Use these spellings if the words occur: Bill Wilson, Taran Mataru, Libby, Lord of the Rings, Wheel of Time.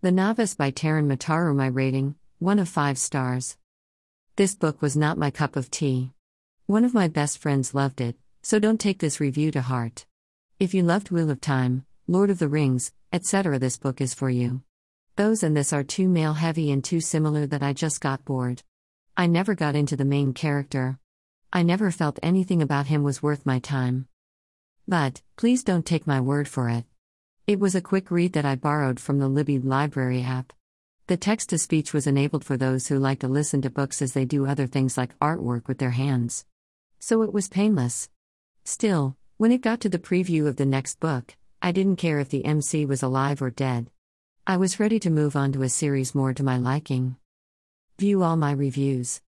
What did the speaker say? The Novice by Taran Mataru. My rating, 1 of 5 stars. This book was not my cup of tea. One of my best friends loved it, so don't take this review to heart. If you loved Wheel of Time, Lord of the Rings, etc., this book is for you. Those and this are too male-heavy and too similar that I just got bored. I never got into the main character. I never felt anything about him was worth my time. But, please don't take my word for it. It was a quick read that I borrowed from the Libby library app. The text-to-speech was enabled for those who like to listen to books as they do other things like artwork with their hands. So it was painless. Still, when it got to the preview of the next book, I didn't care if the MC was alive or dead. I was ready to move on to a series more to my liking. View all my reviews.